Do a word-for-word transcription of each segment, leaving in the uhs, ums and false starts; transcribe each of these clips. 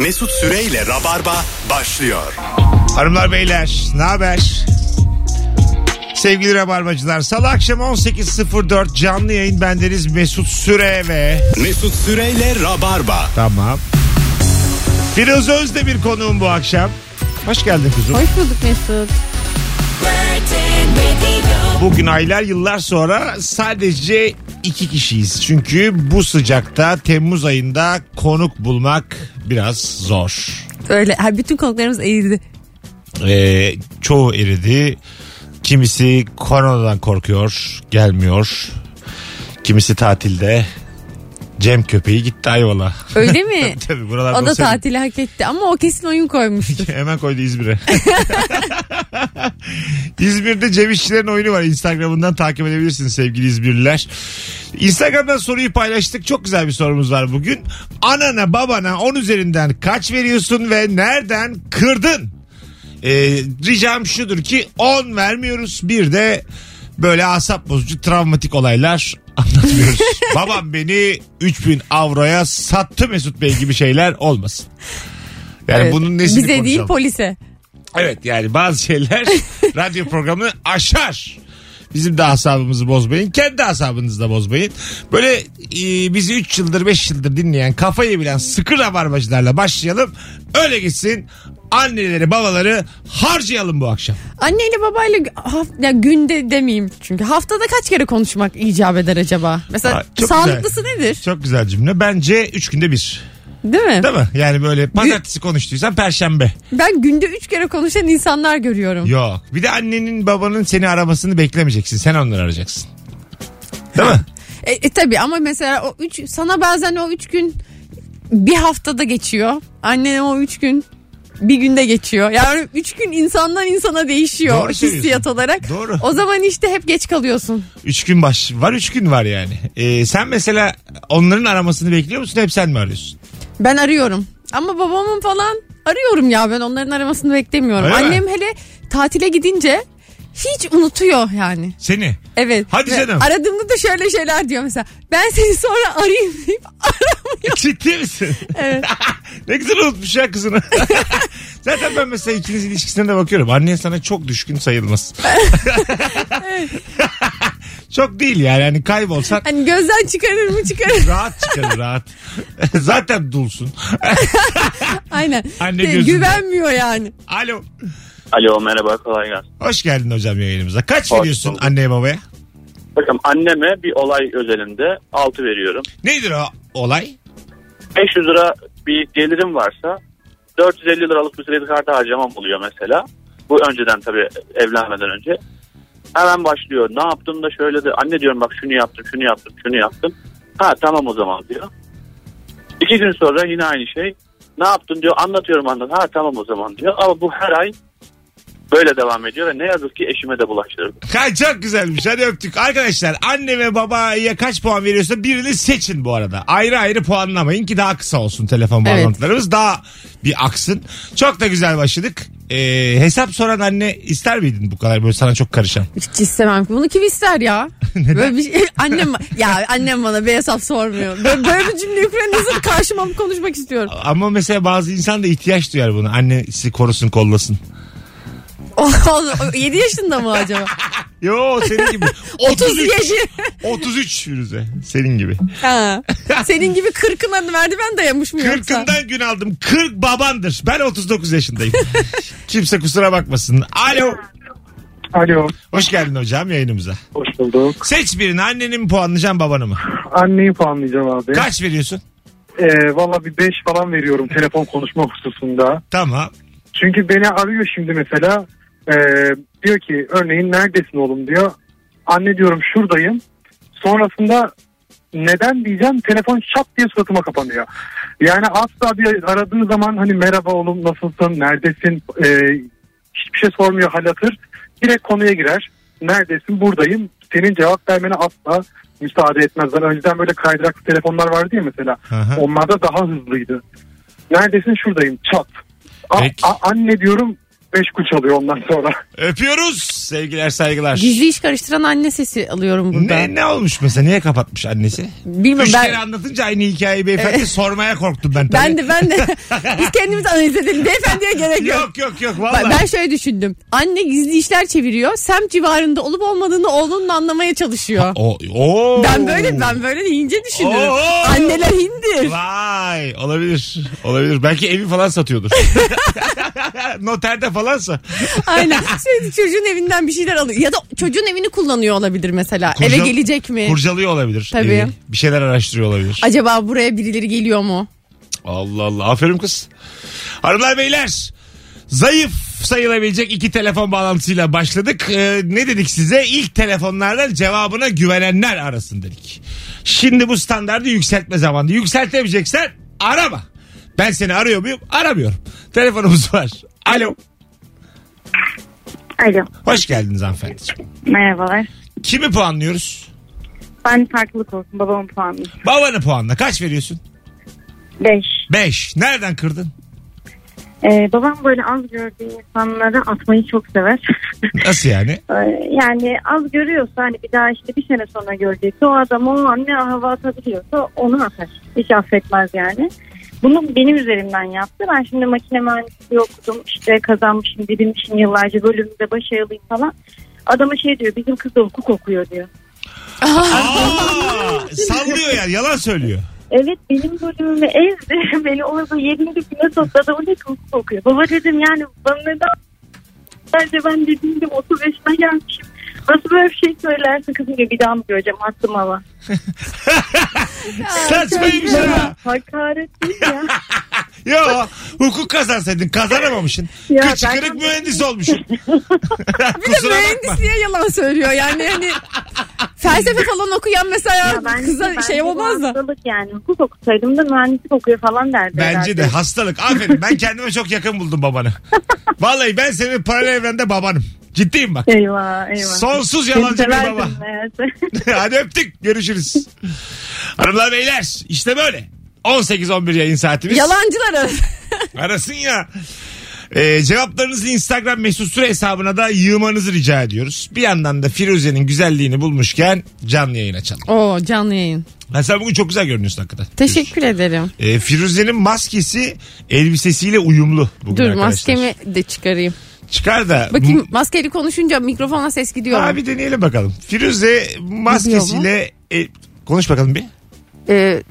Mesut Sürey ile Rabarba başlıyor. Hanımlar beyler, ne haber? Sevgili Rabarbacılar, salı akşam on sekiz sıfır dört canlı yayın, bendeniz Mesut Sürey ve Mesut Sürey ile Rabarba. Tamam. Firuze Özdemir konuğum bu akşam. Hoş geldin kuzum. Hoş bulduk Mesut. Bugün aylar yıllar sonra sadece iki kişiyiz. Çünkü bu sıcakta Temmuz ayında konuk bulmak biraz zor. Öyle. Bütün konuklarımız eridi. Ee, çoğu eridi. Kimisi koronadan korkuyor, gelmiyor. Kimisi tatilde. Cem köpeği gitti Ayvalık'a. Öyle mi? Tabii, o da olsaydı tatili hak etti ama o kesin oyun koymuştu. Hemen koydu İzmir'e. İzmir'de Cem İşçilerin oyunu var. Instagram'dan takip edebilirsiniz sevgili İzmirliler. Instagram'dan soruyu paylaştık. Çok güzel bir sorumuz var bugün. Anana babana on üzerinden kaç veriyorsun ve nereden kırdın? Ee, ricam şudur ki on vermiyoruz. Bir de böyle asap bozucu travmatik olaylar anlatmıyoruz. Babam beni üç bin avroya sattı Mesut Bey gibi şeyler olmasın. Yani evet, bunun nesini bize konuşalım? Bize değil, polise. Evet, yani bazı şeyler radyo programını aşar. Bizim de asabımızı bozmayın. Kendi asabınızı da bozmayın. Böyle e, bizi üç yıldır beş yıldır dinleyen, kafayı bilen sıkı rabarbacılarla başlayalım. Öyle gitsin. Anneleri babaları harcayalım bu akşam. Anneyle babayla haf- ya günde demeyeyim çünkü haftada kaç kere konuşmak icap eder acaba? Mesela ha, sağlıklısı güzel. Nedir? Çok güzel cümle. Bence üç günde bir. Değil mi? Değil mi? Yani böyle pazartesi Gü- konuştuysan perşembe. Ben günde üç kere konuşan insanlar görüyorum. Yok. Bir de annenin babanın seni aramasını beklemeyeceksin. Sen onları arayacaksın. Değil mi? E, e tabii ama mesela o üç, sana bazen o üç gün bir haftada geçiyor. Annen o üç gün bir günde geçiyor. Yani üç gün insandan insana değişiyor. Doğru hissiyat olarak. Doğru. O zaman işte hep geç kalıyorsun. Üç gün baş var, üç gün var yani. Ee, sen mesela onların aramasını bekliyor musun? Hep sen mi arıyorsun? Ben arıyorum. Ama babamın falan arıyorum ya, ben onların aramasını beklemiyorum. Öyle annem mi? Hele tatile gidince hiç unutuyor yani. Seni? Evet. Hadi canım. Aradığımda da şöyle şeyler diyor mesela. Ben seni sonra arayayım deyip aramıyor. Ciddi misin? Evet. Ne güzel unutmuş ya kızını. Zaten ben mesela ikinizin ilişkisine de bakıyorum. Annen sana çok düşkün sayılmaz. Evet. Çok değil yani. Hani kaybolsan. Hani gözden çıkarır mı çıkarır. Rahat çıkarır, rahat. Zaten dulsun. Aynen. Anne de, güvenmiyor yani. Alo. Alo, merhaba, kolay gelsin. Hoş geldin hocam yayınımıza. Kaç Hoş veriyorsun bulduk. Anneye babaya? Bakın, anneme bir olay özelinde altı veriyorum. Nedir o olay? beş yüz lira bir gelirim varsa dört yüz elli liralık bir kredi kartı harcamam oluyor mesela. Bu önceden tabii, evlenmeden önce. Hemen başlıyor. Ne yaptım da şöyle de, anne diyorum bak şunu yaptım, şunu yaptım, şunu yaptım. Ha tamam o zaman diyor. İki gün sonra yine aynı şey. Ne yaptın diyor, anlatıyorum anlat. Ha tamam o zaman diyor. Ama bu her ay böyle devam ediyor ve ne yazık ki eşime de bulaştırdım. Çok güzelmiş. Hadi öptük. Arkadaşlar, anne ve babaya kaç puan veriyorsa birini seçin bu arada. Ayrı ayrı puanlamayın ki daha kısa olsun telefon bağlantılarımız. Evet. Daha bir aksın. Çok da güzel başladık. Ee, hesap soran anne ister miydin bu kadar böyle sana çok karışan? Hiç istemem. Bunu kim ister ya? Böyle bir şey, annem ya annem bana bir hesap sormuyor. Böyle, böyle bir cümle yüklerinizin karşıma konuşmak istiyorum. Ama mesela bazı insan da ihtiyaç duyar bunu. Annesi korusun, kollasın. yedi yaşında mı acaba? Yo, senin gibi. otuz yaşı. otuz üç Firuze. Senin gibi. Ha. Senin gibi kırkından merdiven dayamış mı yoksa? kırkından gün aldım. kırk babandır. Ben otuz dokuz yaşındayım. Kimse kusura bakmasın. Alo. Alo. Hoş geldin hocam yayınımıza. Hoş bulduk. Seç birini. Anneni mi puanlayacağım, babanı mı? Anneyi puanlayacağım abi. Kaç veriyorsun? Ee, Valla bir beş falan veriyorum telefon konuşma hususunda. Tamam. Çünkü beni arıyor şimdi mesela. Ee, diyor ki örneğin neredesin oğlum diyor. Anne diyorum şuradayım. Sonrasında neden diyeceğim, telefon şap diye suratıma kapanıyor. Yani asla bir aradığı zaman hani merhaba oğlum nasılsın, neredesin, ee, hiçbir şey sormuyor, hal hatır. Direkt konuya girer. Neredesin, buradayım. Senin cevap vermene asla müsaade etmezler. Önceden böyle kaydıraklı telefonlar vardı ya mesela. Aha. Onlarda daha hızlıydı. Neredesin, şuradayım, çat. A- a- anne diyorum. Beş kuş alıyor ondan sonra. Öpüyoruz. Sevgiler, saygılar. Gizli iş karıştıran anne sesi alıyorum burada. Ne, ne olmuş mesela? Niye kapatmış annesi? Bilmiyorum. Üç ben... kere anlatınca aynı hikayeyi beyefendi evet. sormaya korktum ben. Tabii. Ben de ben de. Biz kendimiz analiz edelim. Beyefendiye gerek yok. Yok yok yok vallahi. Ben şöyle düşündüm. Anne gizli işler çeviriyor. Semt civarında olup olmadığını oğlunun anlamaya çalışıyor. Ha, o, o. Ben böyle ben böyle ince düşünürüm. O. Anneler hindir. Vay olabilir. Olabilir. Belki evi falan satıyordur. Noterde falansa. Aynen. Sürekli çocuğun evinden bir şeyler alıyor. Ya da çocuğun evini kullanıyor olabilir mesela. Kurcal, eve gelecek mi? Kurcalıyor olabilir. Tabii. Evi. Bir şeyler araştırıyor olabilir. Acaba buraya birileri geliyor mu? Allah Allah. Aferin kız. Hanımlar beyler. Zayıf sayılabilecek iki telefon bağlantısıyla başladık. Ee, ne dedik size? İlk telefonlardan cevabına güvenenler arasın dedik. Şimdi bu standardı yükseltme zamanı. Yükseltemeyeceksen arama. Ben seni arıyor muyum? Aramıyorum. Telefonumuz var. Alo. Alo. Hoş geldiniz hanımefendi. Merhabalar. Kimi puanlıyoruz? Ben farklılık olsun. Babamı puanlıyorum. Babanı puanla. Kaç veriyorsun? Beş. Beş. Nereden kırdın? Ee, babam böyle az gördüğü insanları atmayı çok sever. Nasıl yani? Yani az görüyorsa hani bir daha işte bir sene sonra görecekse o adam o anne hava atabiliyorsa onu atar. Hiç affetmez yani. Bunu benim üzerimden yaptı. Ben şimdi makine mühendisliği okudum. İşte kazanmışım, bilinmişim yıllarca. Bölümde başarılıyım falan. Adama şey diyor, bizim kız da hukuk okuyor diyor. Aa, sallıyor yani, yalan söylüyor. Evet, benim bölümümü ezdi. Beni orada yedinci güne sokladı. O ne hukuk okuyor? Baba dedim yani bana neden? Bence ben dediğim gibi otuz beşine gelmişim. Nasıl böyle bir şey söylersin kızım diye bir daha mı göreceğim? Attım hava. Saçmaymış ya. Hakaret değil ya. Yo, hukuk kazansaydın kazanamamışsın. Ya, kıçkırık mühendis olmuşsun. Bir de mühendisliğe yalan söylüyor yani hani felsefe falan okuyan mesela ya ben, kıza ben şey olmaz da. Hastalık yani, hukuk okusaydım da mühendislik okuyor falan derdi. Bence herhalde. De hastalık. Aferin, ben kendime çok yakın buldum babanı. Vallahi ben senin paralel evrende babanım. Ciddiyim bak. Eyvah eyvah. Sonsuz yalancı bir baba. Hadi öptük, görüşürüz. Hanımlar beyler işte böyle. on sekiz on bir yayın saatimiz. Yalancılarız. Arasın ya. Ee, cevaplarınızı Instagram Mesut Süre hesabına da yığmanızı rica ediyoruz. Bir yandan da Firuze'nin güzelliğini bulmuşken canlı yayın açalım. Oo, canlı yayın. Ha, sen bugün çok güzel görünüyorsun hakikaten. Teşekkür Firuze. Ederim. Ee, Firuze'nin maskesi elbisesiyle uyumlu bugün. Dur arkadaşlar. Maskemi de çıkarayım. Çıkar da. Bakayım maskeyle konuşunca mikrofona ses gidiyor. Abi deneyelim bakalım. Firuze maskesiyle e, konuş bakalım bir. Eee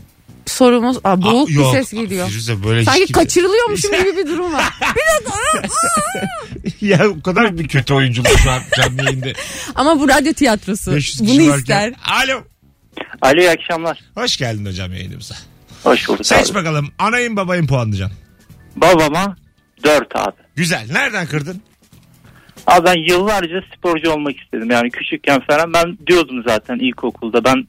Sorumuz Aa, boğuk Aa, yok, bir ses geliyor. Firuze böyle sanki gibi. Kaçırılıyormuşum gibi bir durum var. Biraz ya o kadar bir kötü oyunculuk şu an canlı yayında. Ama bu radyo tiyatrosu. Bunu varken. İster. Alo. Alo, iyi akşamlar. Hoş geldin hocam yayınımıza. Hoş bulduk. Seç abi. Bakalım anayım babayım puanlayacağım. Babama dört abi. Güzel. Nereden kırdın? Abi ben yıllarca sporcu olmak istedim. Yani küçükken falan ben diyordum zaten ilkokulda ben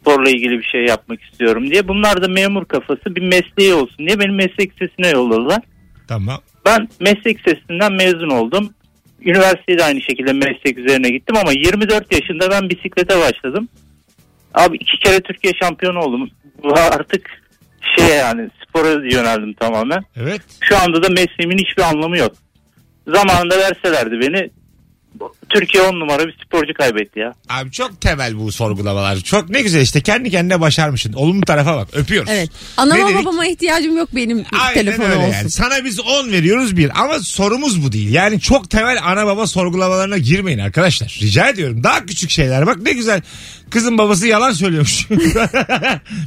sporla ilgili bir şey yapmak istiyorum diye. Bunlar da memur kafası, bir mesleği olsun diye beni meslek lisesine yolladılar. Tamam. Ben meslek lisesinden mezun oldum. Üniversitede aynı şekilde meslek üzerine gittim ama yirmi dört yaşında ben bisiklete başladım. Abi iki kere Türkiye şampiyonu oldum. Artık şey yani spora yöneldim tamamen. Evet. Şu anda da mesleğimin hiçbir anlamı yok. Zamanında verselerdi beni Türkiye on numara bir sporcu kaybetti ya. Abi çok temel bu sorgulamalar. Çok ne güzel işte, kendi kendine başarmışsın. Olumlu tarafa bak, öpüyoruz. Evet. Anama babama ihtiyacım yok benim. Aynen telefonum olsun. Yani. Sana biz on veriyoruz bir ama sorumuz bu değil. Yani çok temel ana baba sorgulamalarına girmeyin arkadaşlar. Rica ediyorum. Daha küçük şeyler bak ne güzel. Kızın babası yalan söylüyormuş.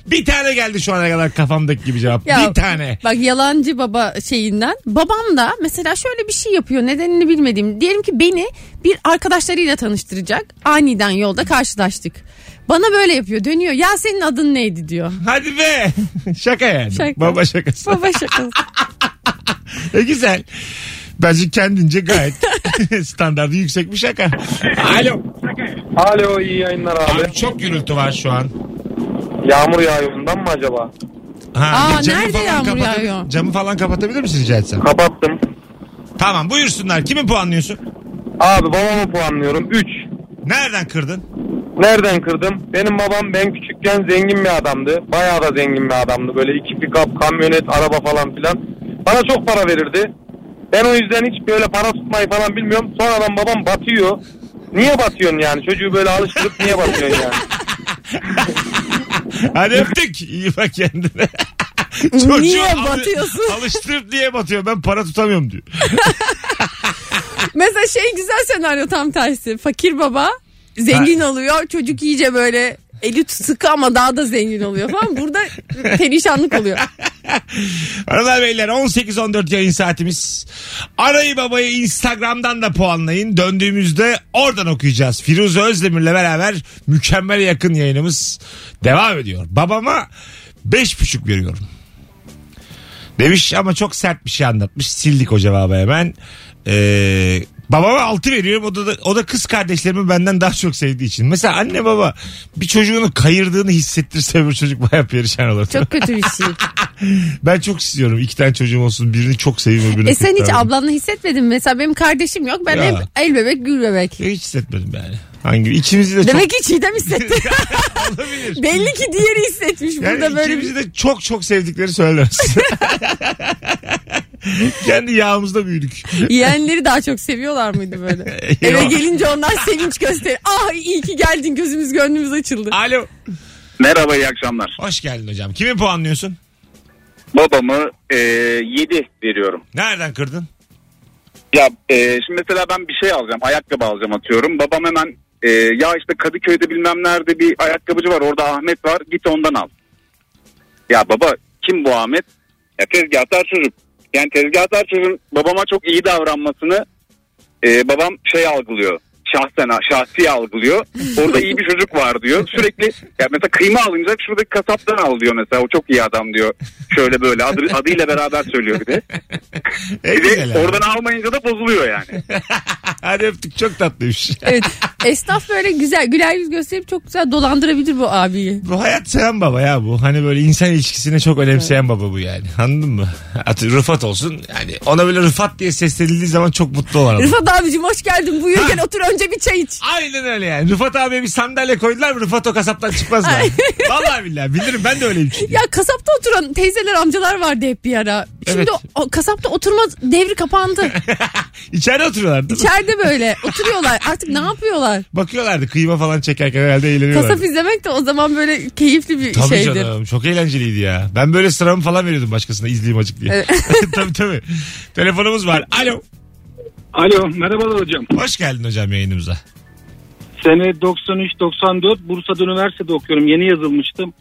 Bir tane geldi şu ana kadar kafamdaki gibi cevap. Ya, bir tane. Bak yalancı baba şeyinden. Babam da mesela şöyle bir şey yapıyor. Nedenini bilmediğim. Diyelim ki beni bir arkadaşlarıyla tanıştıracak. Aniden yolda karşılaştık. Bana böyle yapıyor. Dönüyor. Ya senin adın neydi diyor. Hadi be. Şaka yani. Şaka. Baba şakası. Baba şakası. Ne güzel. Bence kendince gayet standartı yüksek bir şaka. Alo. Alo, iyi yayınlar abi. Abi çok gürültü var şu an. Yağmur yağıyorundan mı acaba? Ha, Aa, nerede yağmur yağıyor? Camı falan kapatabilir misin rica etsem? Kapattım. Tamam, buyursunlar. Kimi puanlıyorsun? Abi babamı puanlıyorum. üç. Nereden kırdın? Nereden kırdım? Benim babam ben küçükken zengin bir adamdı. Bayağı da zengin bir adamdı. Böyle iki pick-up, kamyonet, araba falan filan. Bana çok para verirdi. Ben o yüzden hiç böyle para tutmayı falan bilmiyorum. Sonradan babam batıyor. Niye batıyorsun yani? Çocuğu böyle alıştırıp niye batıyorsun yani? Hadi öptük. İyi bak kendine. Çocuğu niye al- batıyorsun? Alıştırıp niye batıyor? Ben para tutamıyorum diyor. Mesela şey güzel senaryo, tam tersi. Fakir baba zengin ha. oluyor. Çocuk iyice böyle eli sıkı ama daha da zengin oluyor falan. Burada perişanlık oluyor. Hanımlar beyler, on sekiz on dört yayın saatimiz. Arayı babayı Instagram'dan da puanlayın. Döndüğümüzde oradan okuyacağız. Firuze Özdemir'le beraber mükemmel yakın yayınımız devam ediyor. Babama beş buçuk veriyorum demiş ama çok sert bir şey anlatmış. Sildik o cevabı hemen. Eee... Babama altı veriyorum. O da, o da kız kardeşlerimi benden daha çok sevdiği için. Mesela anne baba bir çocuğunu kayırdığını hissettirse bir çocuk bayağı perişan olur. Çok kötü bir şey. Ben çok istiyorum. İki tane çocuğum olsun. Birini çok seveyim, öbürünü. E sen hiç ablanla hissetmedin mi? Mesela benim kardeşim yok. Ben hep el bebek, gül bebek. Hiç hissetmedim yani. Hangi? İkimizi de çok... Demek ki Çiğdem hissetti. Olabilir. Belli ki diğeri hissetmiş. Yani burada böyle ikimizi de çok çok sevdikleri söylersin. Kendi yağımızda büyüdük. Yeğenleri daha çok seviyorlar mıydı böyle? Eve gelince onlar sevinç gösterir. Ah iyi ki geldin, gözümüz gönlümüz açıldı. Alo. Merhaba, iyi akşamlar. Hoş geldin hocam. Kimi puanlıyorsun? Babamı e, yedi veriyorum. Nereden kırdın? Ya e, şimdi mesela ben bir şey alacağım, ayakkabı alacağım atıyorum. Babam hemen e, ya işte Kadıköy'de bilmem nerede bir ayakkabıcı var, orada Ahmet var, git ondan al. Ya baba kim bu Ahmet? Ya tezgahtar çocuk. Yani tezgahtar çocuğun babama çok iyi davranmasını e, babam şey algılıyor. Şahsen, şahsi algılıyor. Orada iyi bir çocuk var diyor. Sürekli ya mesela kıyma alınacak, şuradaki kasaptan al diyor mesela. O çok iyi adam diyor. Şöyle böyle adı, adıyla beraber söylüyor bir de. Bir de oradan almayınca da bozuluyor yani. Hadi öptük, çok tatlıymış. Evet. Esnaf böyle güzel güler yüz gösterip çok güzel dolandırabilir bu abiyi. Bu hayat seven baba ya bu. Hani böyle insan ilişkisine çok önemseyen baba bu yani. Anladın mı? At, Rıfat olsun. Yani ona böyle Rıfat diye seslenildiği zaman çok mutlu olan adam. Rıfat abicim hoş geldin. Buyur gel otur önce. Bir çay iç. Aynen öyle yani. Rıfat abiye bir sandalye koydular mı Rıfat o kasaptan çıkmaz mı? Vallahi billahi bilirim, ben de öyleyim çünkü. Ya kasapta oturan teyzeler amcalar vardı hep bir ara. Şimdi evet. o, o kasapta oturma devri kapandı. İçeride oturuyorlar değil mi? İçeride böyle oturuyorlar. Artık ne yapıyorlar? Bakıyorlardı kıyma falan çekerken herhalde eğleniyorlar. Kasap izlemek de o zaman böyle keyifli bir tabii şeydir. Tabii canım, çok eğlenceliydi ya. Ben böyle sıramı falan veriyordum başkasına izleyeyim acık diye. Evet. Tabii tabii. Telefonumuz var. Alo. Alo, merhabalar hocam. Hoş geldin hocam yayınımıza. Sene doksan üç doksan dört Bursa'da üniversitede okuyorum. Yeni yazılmıştım.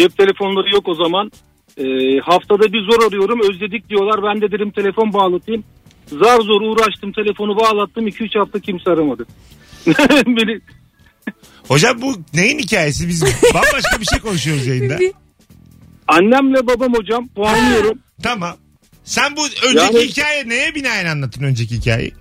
Cep telefonları yok o zaman. E, haftada bir zor arıyorum. Özledik diyorlar. Ben de dedim telefon bağlatayım. Zar zor uğraştım. Telefonu bağlattım. iki üç hafta kimse aramadı. Beni... Hocam bu neyin hikayesi? Biz bambaşka bir şey konuşuyoruz yayında. Annemle babam hocam. Puanlıyorum. Tamam. Sen bu önceki yani, hikaye neye binaen anlatın önceki hikayeyi?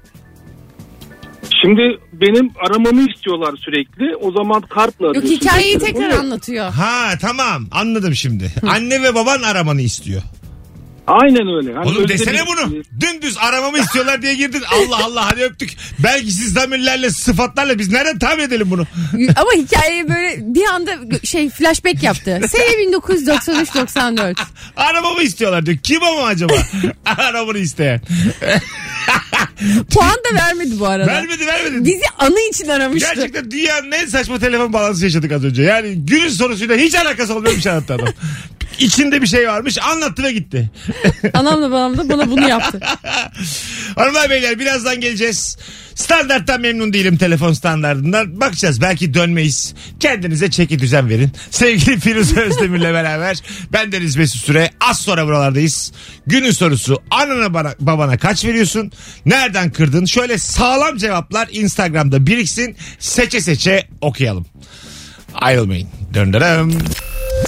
Şimdi benim aramamı istiyorlar sürekli. O zaman kartla arıyorsun. Yok, hikayeyi tekrar anlatıyor. Ha tamam, anladım şimdi. Hı. Anne ve baban aramanı istiyor. Aynen öyle. Yani oğlum desene bir... bunu. Dümdüz aramamı istiyorlar diye girdin. Allah Allah, hadi öptük. Belki siz zamirlerle, sıfatlarla biz nereden tahmin edelim bunu? Ama hikayeyi böyle bir anda şey flashback yaptı. Sene bin dokuz yüz doksan üç doksan dört Aramamı istiyorlar diyor. Kim ama acaba? Aramamı isteyen. Puan da vermedi bu arada. Vermedi vermedi. Bizi anı için aramıştı. Gerçekten dünyanın en saçma telefon bağlantısı yaşadık az önce. Yani günün sorusuyla hiç alakası olmayan bir şey anlattı adam. İçinde bir şey varmış, anlattı ve gitti. Anamla babam da bana bunu yaptı. Hanımlar beyler, birazdan geleceğiz. Standarttan memnun değilim, telefon standartından. Bakacağız, belki dönmeyiz. Kendinize çeki düzen verin. Sevgili Firuze Özdemir'le beraber bendeniz Mesut Süre. Az sonra buralardayız. Günün sorusu: anana bana, babana kaç veriyorsun? Nereden kırdın? Şöyle sağlam cevaplar Instagram'da biriksin. Seçe seçe okuyalım. Ayrılmayın. Döndürüm.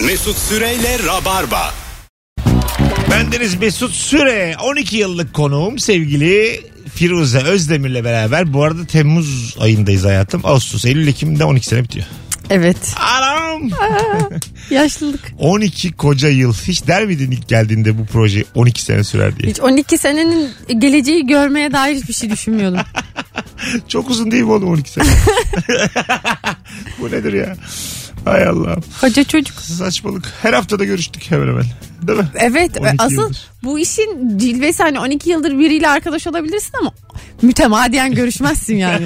Mesut Süre'yle Rabarba. Bendeniz Mesut Süre, on iki yıllık konuğum sevgili Firuze Özdemir'le beraber. Bu arada Temmuz ayındayız hayatım. Ağustos, Eylül, Ekim'de on iki sene bitiyor. Evet. Anam. Aa, yaşlılık. on iki koca yıl. Hiç der miydin ilk geldiğinde bu proje on iki sene sürer diye? Hiç on iki senenin geleceği görmeye dair hiçbir şey düşünmüyordum. Çok uzun değil mi oğlum on iki sene? Bu nedir ya? Hay Allah'ım. Koca çocuk. Saçmalık. Her haftada görüştük hemen hemen. Değil mi? Evet. Asıl yıldır. Bu işin cilvesi, hani on iki yıldır biriyle arkadaş olabilirsin ama mütemadiyen görüşmezsin yani.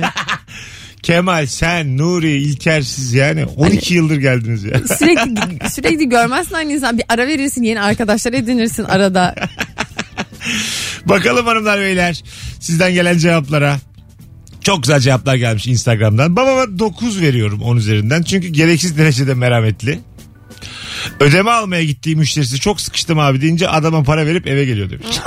Kemal, sen, Nuri, İlker, siz yani on iki hani, yıldır geldiniz ya. Sürekli sürekli görmezsin aynı insan. Bir ara verirsin, yeni arkadaşlar edinirsin arada. Bakalım hanımlar beyler sizden gelen cevaplara. Çok güzel cevaplar gelmiş Instagram'dan. Babama dokuz veriyorum on üzerinden. Çünkü gereksiz derecede merhametli. Ödeme almaya gittiği müşterisi çok sıkıştım abi deyince adama para verip eve geliyor demiş.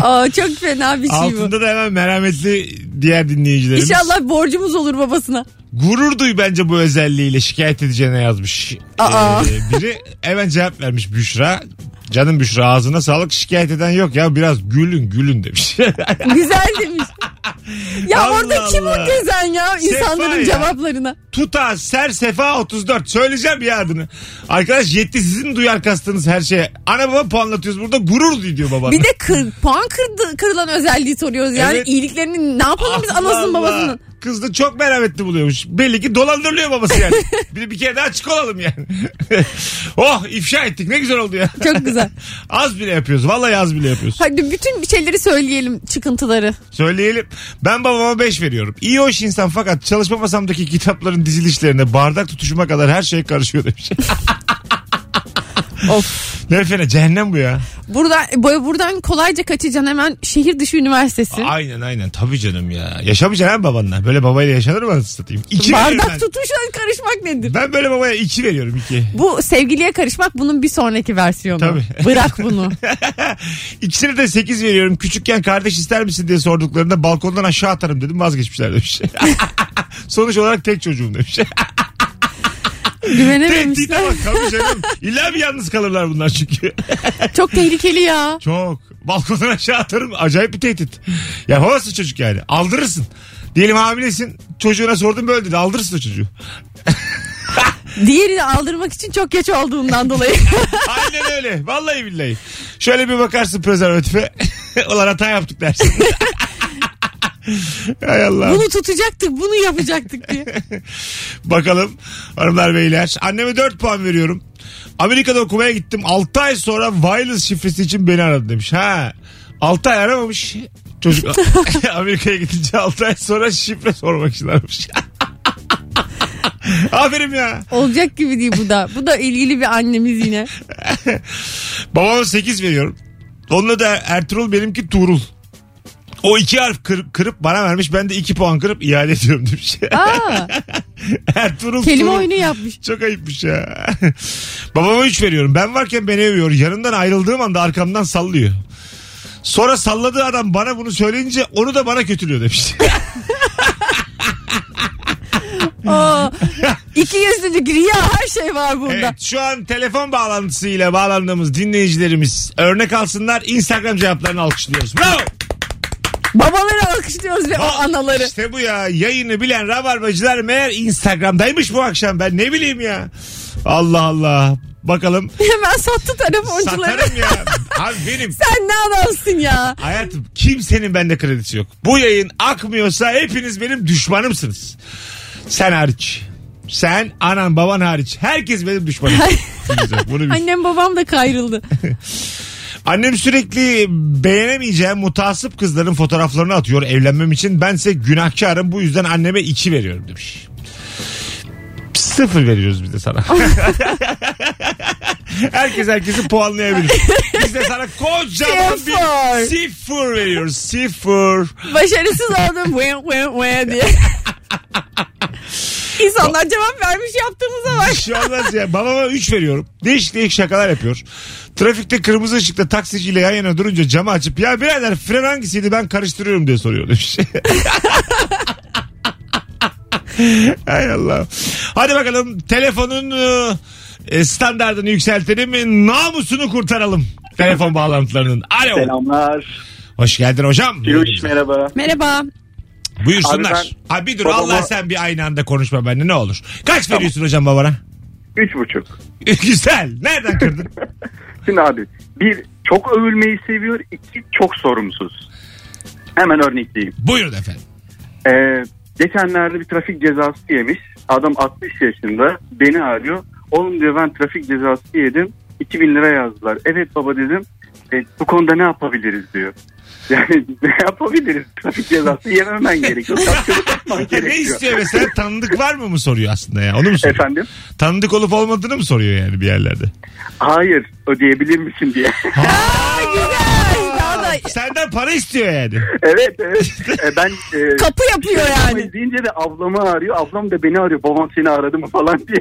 Aa, çok fena bir şey. Altında bu. Altında da hemen merhametli diğer dinleyicilerimiz. İnşallah borcumuz olur babasına. Gurur duy bence bu özelliğiyle, şikayet edeceğine yazmış. Ee, biri hemen cevap vermiş Büşra. Canım Büşra, ağzına sağlık, şikayet eden yok ya, biraz gülün gülün demiş. Güzel demiş. Ya Allah, orada kim o güzel ya insanların ya. Cevaplarına. Tuta Sersefa otuz dört, söyleyeceğim ya adını. Arkadaş yetti sizin duyar kastınız her şeye. Ana baba puanlatıyoruz burada, gurur diyor baban. Bir de kır, puan kırdı, kırılan özelliği soruyoruz yani, evet. İyiliklerini ne yapalım Allah biz anasının babasının. Kız da çok merhametli buluyormuş. Belli ki dolandırılıyor babası yani. bir, bir kere daha açık olalım yani. Oh, ifşa ettik, ne güzel oldu ya. Çok güzel. Az bile yapıyoruz. Vallahi az bile yapıyoruz. Hadi bütün şeyleri söyleyelim, çıkıntıları. Söyleyelim. Ben babama beş veriyorum. İyi hoş insan fakat çalışma masamdaki kitapların dizilişlerine, bardak tutuşuma kadar her şey karışıyor demiş. Of. Ne fena, cehennem bu ya. Buradan, buradan kolayca kaçacaksın hemen şehir dışı üniversitesi. Aynen aynen, tabii canım ya. Yaşamayacaksın hem babanla. Böyle babayla yaşanır mı anasını satayım? İki bardak tutuşan karışmak nedir? Ben böyle babaya iki veriyorum, iki. Bu sevgiliye karışmak, bunun bir sonraki versiyonu. Tabii. Bırak bunu. İkisine de sekiz veriyorum. Küçükken kardeş ister misin diye sorduklarında balkondan aşağı atarım dedim, vazgeçmişler demiş. Sonuç olarak tek çocuğum demiş. Güvenememişler. İlla bir yalnız kalırlar bunlar çünkü. Çok tehlikeli ya. Çok. Balkondan aşağı atarım. Acayip bir tehdit. Ya havası çocuk yani. Aldırırsın. Diyelim hamilesin. Çocuğuna sordum böyle dedi. Aldırırsın o çocuğu. Diğerini aldırmak için çok geç olduğundan dolayı. Aynen öyle. Vallahi billahi. Şöyle bir bakarsın prezervatife. Ulan hata yaptık dersin. Hay Allah. Bunu tutacaktık, bunu yapacaktık diye. Bakalım hanımlar beyler. Anneme dört puan veriyorum. Amerika'da okumaya gittim. altı ay sonra wireless şifresi için beni aradı demiş. Ha. altı ay aramamış. Çocuk Amerika'ya gidince altı ay sonra şifre sormak için aramış. Aferin ya. Olacak gibi değil bu da. Bu da ilgili bir annemiz yine. Babama sekiz veriyorum. Onunla da Ertuğrul, benimki Tuğrul. O iki harf kır, kırıp bana vermiş. Ben de iki puan kırıp iade ediyorum demiş. Aa. Ertuğrul kelime oyunu yapmış. Çok ayıpmış ya. Babama üç veriyorum. Ben varken beni övüyor. Yanından ayrıldığım anda arkamdan sallıyor. Sonra salladığı adam bana bunu söyleyince onu da bana kötülüyor demiş. Oo, iki yüzlülük, riya, her şey var burada. Evet, şu an telefon bağlantısıyla bağlandığımız dinleyicilerimiz örnek alsınlar. Instagram cevaplarını alkışlıyoruz. Bravo. Babaları alkışlıyoruz ve o anaları. İşte bu ya. Yayını bilen rabarbacılar meğer Instagram'daymış bu akşam. Ben ne bileyim ya. Allah Allah. Bakalım. Hemen sattı telefoncuları. Satarım ya. Abi benim. Sen ne adamsın ya. Hayatım, kimsenin bende kredisi yok. Bu yayın akmıyorsa hepiniz benim düşmanımsınız. Sen hariç. Sen, anan, baban hariç. Herkes benim düşmanım. Annem babam da kayrıldı. Annem sürekli beğenemeyeceğim mutasip kızların fotoğraflarını atıyor evlenmem için. Bense günahkarım, bu yüzden anneme iki veriyorum demiş. Sıfır veriyoruz biz de sana. Herkes herkesi puanlayabilir. Biz de sana kocaman bir sıfır veriyoruz. Sıfır. Başarısız oldum. diye. İnsanlar cevap vermiş, yaptığımıza bak. Bir şey olmaz ya. Babama üç veriyorum. Değişik değişik şakalar yapıyor. Trafikte kırmızı ışıkta taksiciyle yan yana durunca camı açıp ya birader fren hangisiydi ben karıştırıyorum diye soruyor demiş. Hay Allah. Hadi bakalım telefonun e, standartını yükseltelim, namusunu kurtaralım telefon bağlantılarının. Alo. Selamlar. Hoş geldin hocam. Görüş, merhaba. Merhaba. Buyursunlar. Abi, ben, abi dur babama... Allah sen bir aynı anda konuşma benimle ne olur. Kaç tamam. veriyorsun hocam babana? Üç buçuk. Güzel. Nereden kırdın? Şimdi abi bir çok övülmeyi seviyor, iki çok sorumsuz. Hemen örnekleyeyim. Buyurun efendim. Ee, Geçenlerde bir trafik cezası yemiş. Adam altmış yaşında, beni arıyor. Oğlum diyor, ben trafik cezası yedim. iki bin lira yazdılar. Evet baba dedim. E, bu konuda ne yapabiliriz diyor. Yani ne yapabiliriz? Trafik cezası yememen gerekiyor. gerekiyor. Ne istiyor mesela? Tanıdık var mı mı soruyor aslında ya? Onu mu soruyor? Efendim? Tanıdık olup olmadığını mı soruyor yani bir yerlerde? Hayır. Ödeyebilir misin diye. Aa, güzel. Daha da... Senden para istiyor yani. Evet. evet. E, ben e, kapı yapıyor yani. Deyince de ablamı arıyor. Ablam da beni arıyor. Babam seni aradı mı falan diye.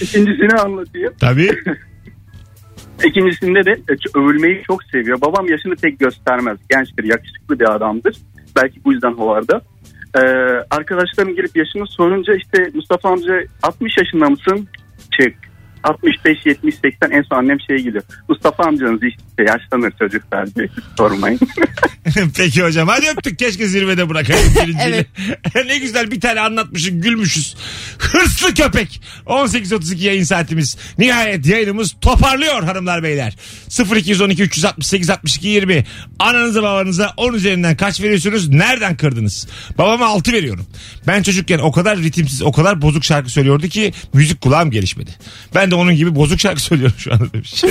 İkincisini anlatayım. Tabii. İkincisinde de övülmeyi çok seviyor. Babam yaşını pek göstermez. Gençtir, yakışıklı bir adamdır. Belki bu yüzden hovarda. Ee, arkadaşlarım gelip yaşını sorunca işte Mustafa amca altmış yaşında mısın? Çık. altmış beş, yetmiş, seksen en son annem şeye geliyor. Mustafa amcanız işte yaşlanır çocuklar diye sormayın. Peki hocam, hadi öptük, keşke zirvede bırakayım. Evet. Ne güzel bir tane anlatmışız, gülmüşüz. Hırslı köpek. on sekiz otuz iki yayın saatimiz. Nihayet yayınımız toparlıyor hanımlar beyler. sıfır iki on iki üç altı sekiz altı iki yirmi Ananıza babanıza on üzerinden kaç veriyorsunuz? Nereden kırdınız? Babama altı veriyorum. Ben çocukken o kadar ritimsiz, o kadar bozuk şarkı söylüyordu ki müzik kulağım gelişmedi. Ben de onun gibi bozuk şarkı söylüyorum şu anda demiş.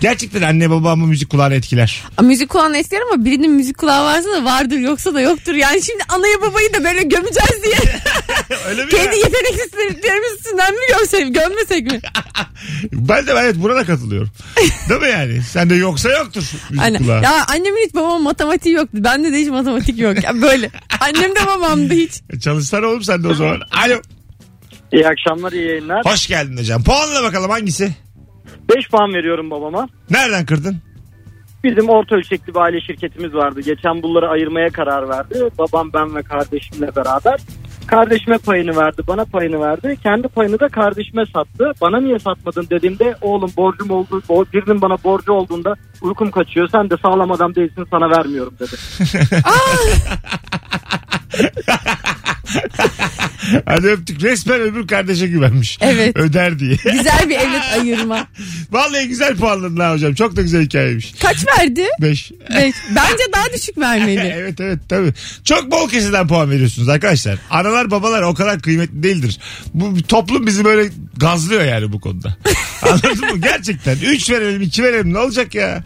Gerçekten anne babamın müzik kulağını etkiler. A, müzik kulağını etkiler ama birinin müzik kulağı varsa da vardır, yoksa da yoktur. Yani şimdi anayı babayı da böyle gömeceğiz diye. Öyle mi? Kendi ya? Yeteneklerimiz üstünden mi gömsek, gömmesek mi? Ben de evet burana katılıyorum. Değil mi yani? Sen de yoksa yoktur müzik anne kulağı. Ya annemin hiç babamın matematiği yoktu. Bende de hiç matematik yok. Yani böyle. Annem de babam da hiç. Çalışsana oğlum sen de o zaman. Alo. İyi akşamlar, iyi yayınlar. Hoş geldin hocam. Puanla bakalım, hangisi? beş puan veriyorum babama. Nereden kırdın? Bizim orta ölçekli bir aile şirketimiz vardı. Geçen bunları ayırmaya karar verdi. Babam, ben ve kardeşimle beraber. Kardeşime payını verdi, bana payını verdi. Kendi payını da kardeşime sattı. Bana niye satmadın dediğimde, oğlum borcum oldu, birinin bana borcu olduğunda uykum kaçıyor. Sen de sağlam adam değilsin, sana vermiyorum dedi. Hadi öptük. Resmen öbür kardeşe güvenmiş. Evet. Öder diye. Güzel bir evlat ayırma. Vallahi güzel puanladın ha hocam. Çok da güzel hikayeymiş. Kaç verdi? Beş. Beş. Bence daha düşük vermeli. Evet evet tabii. Çok bol keseden puan veriyorsunuz arkadaşlar. Analar babalar o kadar kıymetli değildir. Bu toplum bizi böyle gazlıyor yani bu konuda. Anladın mı? Gerçekten. Üç verelim, iki verelim. Ne olacak ya?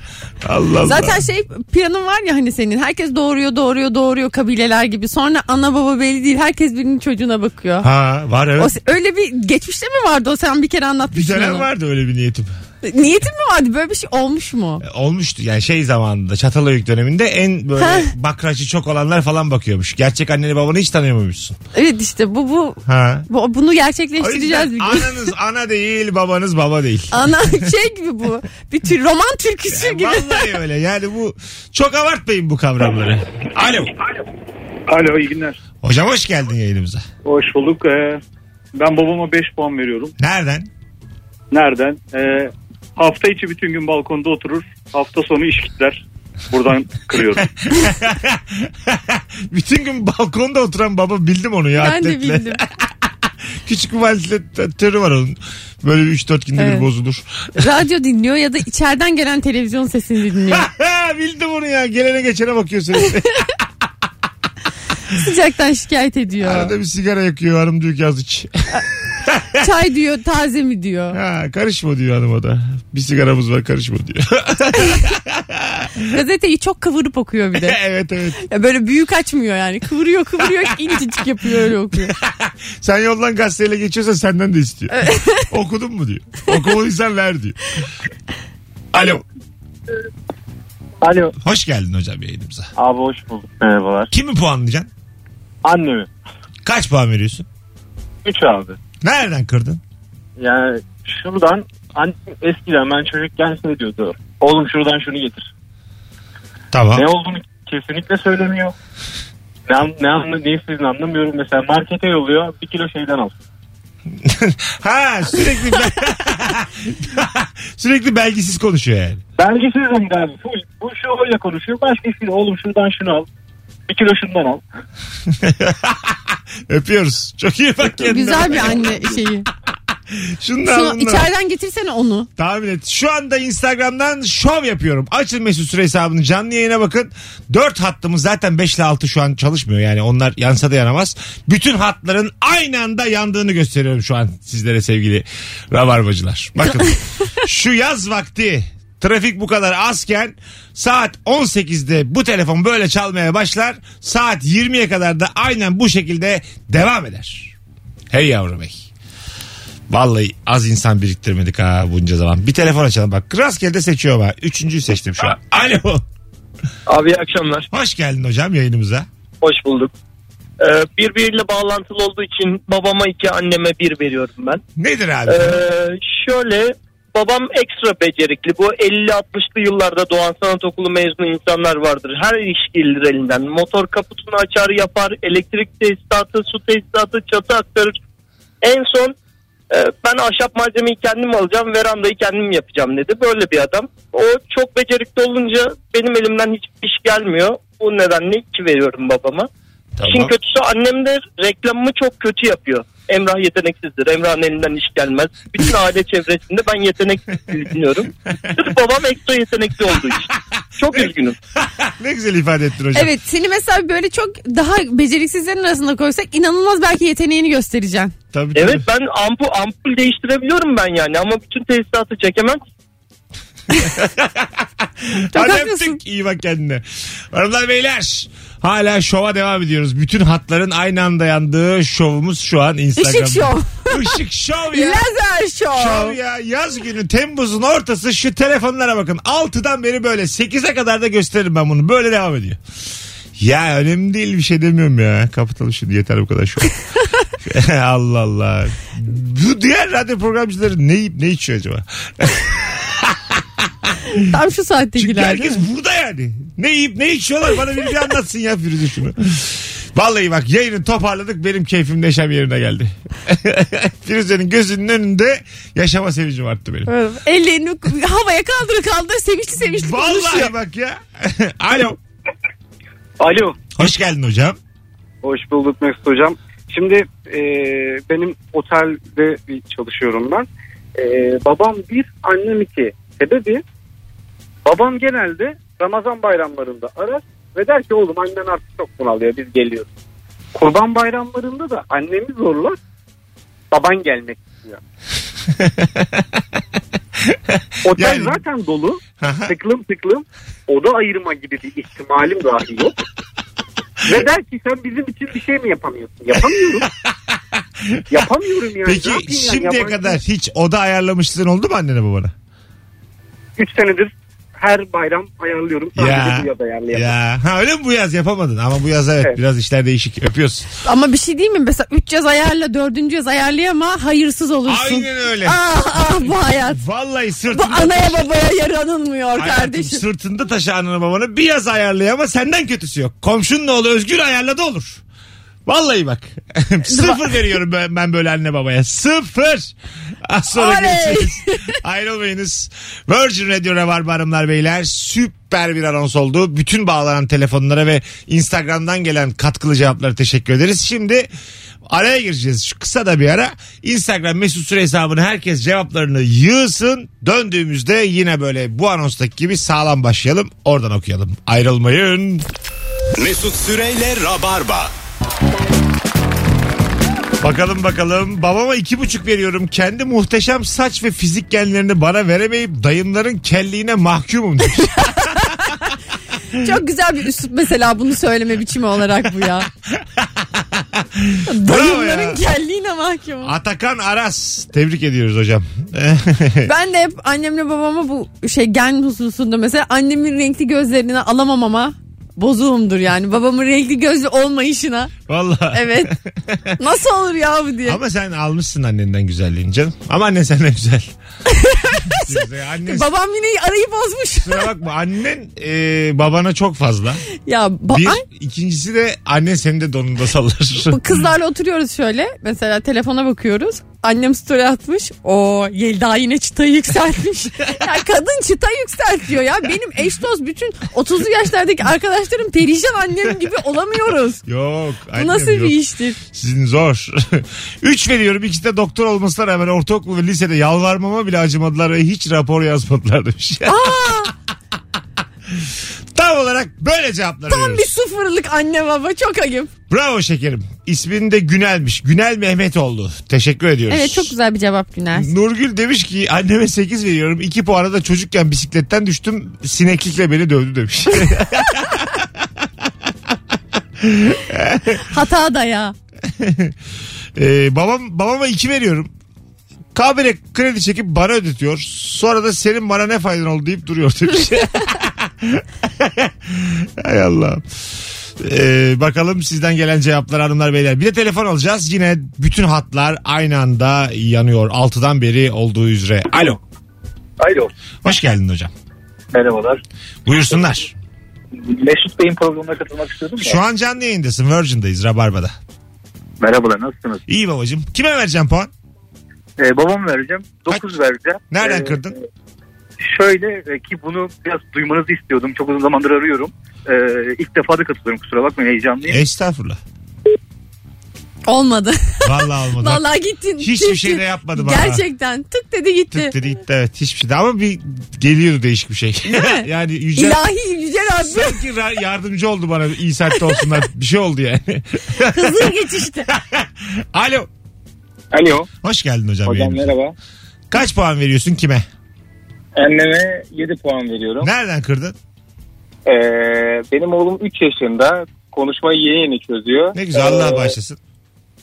Allah Allah. Zaten şey planın var ya hani senin. Herkes doğuruyor, doğuruyor, doğuruyor kabileler gibi. Sonra ana baba belli değil. Herkes birinin çocuğuna bakıyor. Ha var evet. O, öyle bir geçmişte mi vardı o, sen bir kere anlatmışsın onu. Bir dönem vardı öyle bir niyetim. Niyetin mi vardı? Böyle bir şey olmuş mu? Olmuştu. Yani şey zamanında, Çatalhöyük döneminde en böyle bakraçı çok olanlar falan bakıyormuş. Gerçek anneni babanı hiç tanıyamamışsın. Evet işte bu bu. Ha. Bu bunu gerçekleştireceğiz bir gün. Ananız ana değil, babanız baba değil. Ana şey gibi bu. Bir tür roman türküsü gibi. Vallahi öyle. Yani bu çok abartmayın bu kavramları. Alo. Alo. Alo, iyi günler. Hocam hoş geldin yayınımıza. Hoş bulduk. Ee, ben babama beş puan veriyorum. Nereden? Nereden? Ee, hafta içi bütün gün balkonda oturur. Hafta sonu iş kitler. Buradan kırıyorum. Bütün gün balkonda oturan baba, bildim onu ya. Ben atletle. De bildim. Küçük bir validatörü var onun. Böyle üç dört günde evet. Bir bozulur. Radyo dinliyor ya da içeriden gelen televizyon sesini dinliyor. Bildim onu ya. Gelene geçene bakıyorsun. Sıcaktan şikayet ediyor. Arada bir sigara yakıyor. Hanım diyor ki az iç. Çay diyor taze mi diyor. Ha, karışma diyor hanım o da. Bir sigaramız var, karışma diyor. Gazeteyi çok kıvırıp okuyor bir de. Evet evet. Ya böyle büyük açmıyor yani. Kıvırıyor kıvırıyor incecik yapıyor, öyle okuyor. Sen yoldan gazeteyle geçiyorsan senden de istiyor. Okudun mu diyor. Okumadıysan ver diyor. Alo. Alo. Hoş geldin hocam yayınımıza. Abi hoş bulduk. Merhabalar. Kimi puanlayacaksın? Annemi. Kaç puan veriyorsun? üç abi. Nereden kırdın? Yani şuradan, annem eskiden ben çocukken şey diyordu. Oğlum şuradan şunu getir. Tamam. Ne olduğunu kesinlikle söylemiyor. Ne, ne anladığını anlamıyorum. Mesela markete yolluyor, bir kilo şeyden al. Ha sürekli be- sürekli belgisiz konuşuyor yani. Belgisiz mi abi? Bu, bu şu öyle konuşuyor. Başka bir şey, oğlum şuradan şunu al. Bir kilo şundan al. Öpüyoruz. Çok iyi bak kendine. Güzel bir anne şeyi. Şunu da Şunu, içeriden getirsene onu. Tahmin et. Şu anda Instagram'dan şov yapıyorum. Açın Mesut Süre hesabını, canlı yayına bakın. Dört hattımız zaten beş ile altı şu an çalışmıyor. Yani onlar yansa da yanamaz. Bütün hatların aynı anda yandığını gösteriyorum şu an sizlere sevgili rabarbacılar. Bakın şu yaz vakti trafik bu kadar azken saat on sekizde bu telefon böyle çalmaya başlar. Saat yirmiye kadar da aynen bu şekilde devam eder. Hey yavrum hey. Vallahi az insan biriktirmedik ha bunca zaman. Bir telefon açalım bak. Rastgele seçiyorum ha. Üçüncüyü seçtim şu an. Alo. Abi iyi akşamlar. Hoş geldin hocam yayınımıza. Hoş bulduk. Ee, birbiriyle bağlantılı olduğu için babama iki, anneme bir veriyorum ben. Nedir abi? Ee, şöyle, babam ekstra becerikli. Bu elli altmışlı yıllarda Doğan Sanat Okulu mezunu insanlar vardır. Her iş gelir elinden. Motor kaputunu açar yapar. Elektrik tesisatı, su tesisatı, çatı aktarır. En son ben ahşap malzemeyi kendim alacağım, verandayı kendim yapacağım dedi. Böyle bir adam. O çok becerikli olunca benim elimden hiçbir iş gelmiyor. Bu nedenle iki veriyorum babama. Tamam. İşin kötüsü annem de reklamımı çok kötü yapıyor. Emrah yeteneksizdir. Emrah'ın elinden iş gelmez. Bütün aile çevresinde ben yeteneksiz biliniyorum. Sırf babam ekstra yetenekli olduğu için. Çok üzgünüm. Ne güzel ifade ettin hocam. Evet, seni mesela böyle çok daha beceriksizlerin arasında koysak inanılmaz belki yeteneğini göstereceğim. Tabii, tabii. Evet, ben ampul, ampul değiştirebiliyorum ben yani ama bütün tesisatı çekemem. Çok haklısın. İyi bak kendine. Hanımlar beyler, hala şova devam ediyoruz. Bütün hatların aynı anda yandığı şovumuz şu an Instagram'da. Işık şov. Işık şov ya. Lazer şov. Şov ya. Yaz günü Temmuz'un ortası, şu telefonlara bakın. altıdan beri böyle sekize kadar da gösteririm ben bunu. Böyle devam ediyor. Ya önemli değil, bir şey demiyorum ya. Kapatalım şimdi, yeter bu kadar şov. Allah Allah. Bu diğer radyo programcıları ne yiyip ne içiyor acaba? Tam şu saattekiler. Çünkü herkes burada yani. Ne yiyip ne içiyorlar, bana bir anlatsın ya Firuze şunu. Vallahi bak, yayını toparladık, benim keyfim neşem yerine geldi. Firuze'nin gözünün önünde yaşama sevincim arttı benim. Evet, ellerini havaya kaldır kaldır sevinçli sevinçli konuşuyor. Vallahi bak ya. Alo. Alo. Hoş geldin hocam. Hoş bulduk Mesut hocam. Şimdi e, benim otelde çalışıyorum ben. E, babam bir, annem iki. Sebebi, babam genelde Ramazan bayramlarında arar ve der ki oğlum annen artık çok bunalıyor, biz geliyoruz. Kurban bayramlarında da annemi zorlar, baban gelmek istiyor. Otel yani zaten dolu, tıklım tıklım, oda ayırma gibi bir ihtimalim dahi yok. Ve der ki sen bizim için bir şey mi yapamıyorsun? Yapamıyorum. Yapamıyorum yani. Peki yani, şimdiye kadar hiç oda ayarlamışlığın oldu mu annene babana? Üç senedir her bayram ayarlıyorum. Ya, bu yaz ayarlayalım. Ya. Ha, öyle mi, bu yaz yapamadın? Ama bu yaz evet, evet. Biraz işler değişik. Öpüyorsun. Ama bir şey değil mi? Mesela üç yaz ayarla, dördüncü yaz ayarlayama, hayırsız olursun. Aynen öyle. Ah ah bu hayat. Vallahi sırtında. Bu anaya babaya yaranılmıyor hayatım, kardeşim. Sırtında taşı anana babana, bir yaz ayarlayama, senden kötüsü yok. Komşunun oğlu Özgür ayarladı olur. Vallahi bak. Sıfır veriyorum ben, ben böyle anne babaya. Sıfır. Az sonra görüşürüz. Ayrılmayınız. Virgin Radio Rabarba hanımlar beyler. Süper bir anons oldu. Bütün bağlanan telefonlara ve Instagram'dan gelen katkılı cevaplara teşekkür ederiz. Şimdi araya gireceğiz. Şu kısa da bir ara. Instagram Mesut Süre hesabını herkes cevaplarını yığsın. Döndüğümüzde yine böyle bu anonstaki gibi sağlam başlayalım. Oradan okuyalım. Ayrılmayın. Mesut Süre ile Rabarba. Bakalım bakalım. Babama iki buçuk veriyorum. Kendi muhteşem saç ve fizik genlerini bana veremeyip dayımların kelliğine mahkumum demiş. Çok güzel bir üslup mesela, bunu söyleme biçimi olarak bu ya. Dayımların kelliğine mahkumum. Atakan Aras. Tebrik ediyoruz hocam. Ben de hep annemle babama bu şey gen hususunda mesela annemin renkli gözlerini alamamama bozuğumdur yani. Babamın renkli gözlü olmayışına. Valla. Evet. Nasıl olur ya bu diye. Ama sen almışsın annenden güzelliğini canım. Ama annen senden güzel. Annen... Babam yine arayı bozmuş. Kusura bakma. Annen e, babana çok fazla. Ya ba- Bir. İkincisi de annen seni de donunda sallar. Kızlarla oturuyoruz şöyle. Mesela telefona bakıyoruz. Annem story atmış. O Yelda yine çıtayı yükseltmiş. Yani kadın çıta yükseltiyor ya. Benim eş dost bütün otuzlu yaşlardaki arkadaşlarım perişan annem gibi olamıyoruz. Yok. Bu nasıl yok. Bir iştir? Sizin zor. Üç veriyorum. İkisi de doktor olmasına rağmen ortaokul ve lisede yalvarmama bile acımadılar ve hiç rapor yazmadılar demiş. Aaa. Tam olarak böyle cevaplar Tam veriyoruz. Bir sıfırlık anne baba, çok ayıp. Bravo şekerim. İsmin de Günel'miş. Günel Mehmetoğlu. Teşekkür ediyoruz. Evet, çok güzel bir cevap Günel. Nurgül demiş ki anneme sekiz veriyorum. iki puana da çocukken bisikletten düştüm. Sineklikle beni dövdü demiş. Hata da ya. ee, babam, babama iki veriyorum. Kabire kredi çekip bana ödetiyor. Sonra da senin bana ne faydan oldu deyip duruyor demiş. Hay Allah'ım. Ee, bakalım sizden gelen cevaplar hanımlar beyler. Bir de telefon alacağız. Yine bütün hatlar aynı anda yanıyor. altıdan beri olduğu üzere. Alo. Alo. Hoş geldin hocam. Merhabalar. Buyursunlar. Mesut Bey'in programına katılmak istiyordum ya. Şu an canlı yayındasın. Virgin'dayız, Rabarba'da. Merhabalar, nasılsınız? İyi babacığım. Kime vereceğim puan? Ee, babam vereceğim. dokuz vereceğim. Nereden ee, kırdın? Şöyle ki bunu biraz duymanızı istiyordum. Çok uzun zamandır arıyorum. Ee, ilk defa da katılıyorum, kusura bakmayın, heyecanlıyım. Estağfurullah. Olmadı. Vallahi olmadı. Vallahi gittin. Hiçbir tık, şey de yapmadı bana. Gerçekten. Tık dedi gitti. Tık dedi gitti, evet. Hiçbir şey de. Ama bir geliyordu değişik bir şey. Yani yücel, İlahi Yücel abi. Sanki yardımcı oldu bana. İyi saatte olsunlar. Bir şey oldu yani. Hızlı geçişti. Alo. Alo. Hoş geldin hocam. Hocam yayınımıza. Merhaba. Kaç puan veriyorsun kime? Anneme yedi puan veriyorum. Nereden kırdın? Ee, benim oğlum üç yaşında. Konuşmayı yeni yeni çözüyor. Ne güzel, Allah ee, başlasın.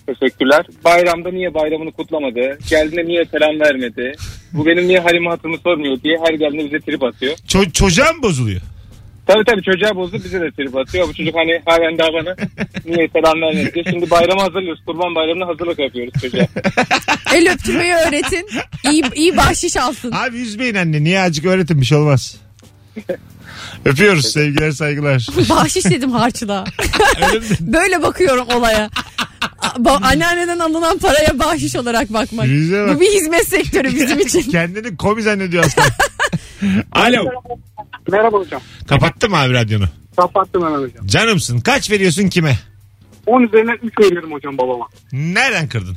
Teşekkürler. Bayramda niye bayramını kutlamadı? Geldiğinde niye selam vermedi? Bu benim niye halimi hatırımı sormuyor diye her geldiğinde bize trip atıyor. Ço- çocuğa mı bozuluyor? Tabii tabii, çocuğa bozdu, bize de trip atıyor. Bu çocuk hani halen daha bana niye selam vermedi diye. Şimdi bayrama hazırlıyoruz. Kurban bayramına hazırlık yapıyoruz çocuğa. El öptürmeyi öğretin. İyi, iyi bahşiş alsın. Abi üzmeyin anne. Niye, azıcık öğretin, bir şey olmaz. Öpüyoruz. Sevgiler, saygılar. Bahşiş dedim harçlığa. Böyle bakıyorum olaya. Anneanneden alınan paraya bahşiş olarak bakmak. Bak. Bu bir hizmet sektörü bizim için. Kendini komi zannediyor aslında. Alo. Merhaba hocam. Kapattın mı abi radyonu? Kapattım hemen hocam. Canımsın. Kaç veriyorsun kime? on üzerinden üç veriyorum hocam babama. Nereden kırdın?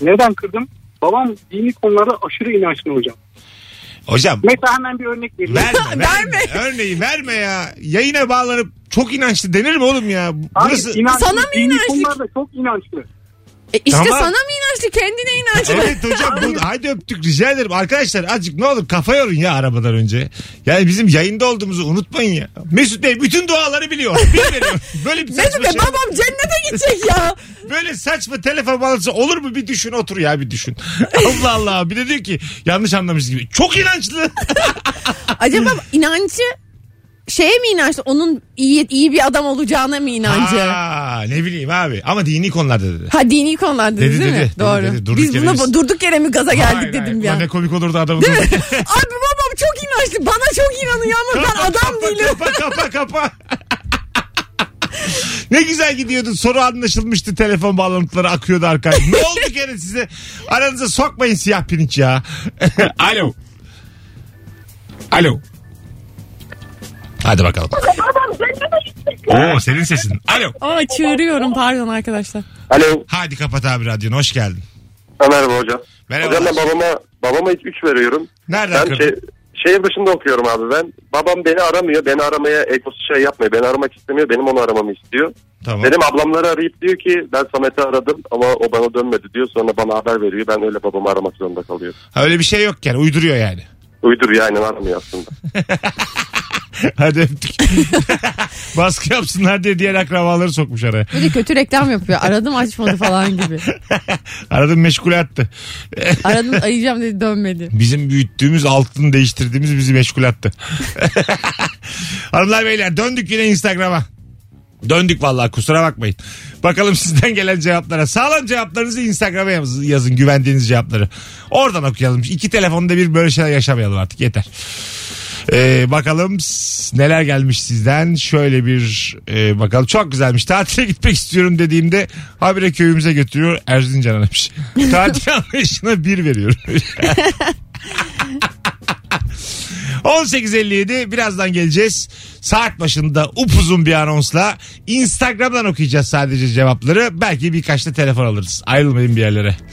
Neden kırdım? Babam dini konulara aşırı inançlı hocam. Hocam. Mesela hemen bir örnek vereyim. Verme, verme. Örneği verme ya. Yayına bağlanıp çok inançlı denir mi oğlum ya? Burası... Hayır, inançlı. Sana mı inançlı? Dini konularda çok inançlı. E işte tamam. Sana mı inançlı, kendine inançlı? Evet hocam, bunu, haydi öptük, rica ederim. Arkadaşlar azıcık ne olur kafa yorun ya arabadan önce. Yani bizim yayında olduğumuzu unutmayın ya. Mesut Bey bütün duaları biliyor. Böyle bir saçma Mesut şey. Babam cennete gidecek ya. Böyle saçma telefon bağlantısı olur mu, bir düşün, otur ya bir düşün. Allah Allah, bir de diyor ki yanlış anlamış gibi. Çok inançlı. Acaba inancı... Şeye mi inançlı? Onun iyi iyi bir adam olacağına mı inancı? Aa, ne bileyim abi. Ama dini konularda dedi. Ha, dini konularda dedi, dedi değil mi? Dedi, doğru. Dedi, dedi. Biz buna bu, durduk yere mi gaza geldik hayır, dedim hayır. ya. Ne komik olurdu adamın. Abi babam çok inançlı. Bana çok inanıyor ama kapa, ben adam kapa, değilim. Kapa kapa kapa. Ne güzel gidiyordu. Soru anlaşılmıştı. Telefon bağlantıları akıyordu arkaya. Ne oldu gene size? Aranıza sokmayın siyah pirinç ya. Alo. Alo. Hadi bakalım. Oo, senin sesin. Alo. Aa, çığırıyorum, pardon arkadaşlar. Alo. Hadi kapat abi radyonu, hoş geldin. Merhaba hocam. Merhaba. Hocam ben babama, babama hiç üç veriyorum. Nereden ben şey, şehir dışında okuyorum abi ben. Babam beni aramıyor. Beni aramaya egosu şey yapmıyor. Beni aramak istemiyor. Benim onu aramamı istiyor. Tamam. Benim ablamları arayıp diyor ki ben Samet'i aradım ama o bana dönmedi diyor. Sonra bana haber veriyor. Ben öyle babamı aramak zorunda kalıyorum. Ha, öyle bir şey yok yani. Uyduruyor yani. Uyduruyor yani, aramıyor aslında. Hadi öptük. Baskı yapsınlar diye diğer akrabaları sokmuş araya. Böyle kötü reklam yapıyor. Aradım açmadı falan gibi. Aradım meşgule attı. Aradım arayacağım dedi, dönmedi. Bizim büyüttüğümüz, altını değiştirdiğimiz bizi meşgule attı. Hanımlar beyler, döndük yine Instagram'a. Döndük vallahi, kusura bakmayın. Bakalım sizden gelen cevaplara. Sağlam cevaplarınızı Instagram'a yazın, güvendiğiniz cevapları. Oradan okuyalım. İki telefonda bir böyle şeyler yaşamayalım artık, yeter. Ee, bakalım neler gelmiş sizden. Şöyle bir e, bakalım. Çok güzelmiş. Tatile gitmek istiyorum dediğimde habire köyümüze götürüyor. Erzincan'a demiş. Tatil anlayışına bir veriyorum. on sekiz elli yedi birazdan geleceğiz. Saat başında upuzun bir anonsla Instagram'dan okuyacağız sadece cevapları. Belki birkaç da telefon alırız. Ayrılmayın bir yerlere.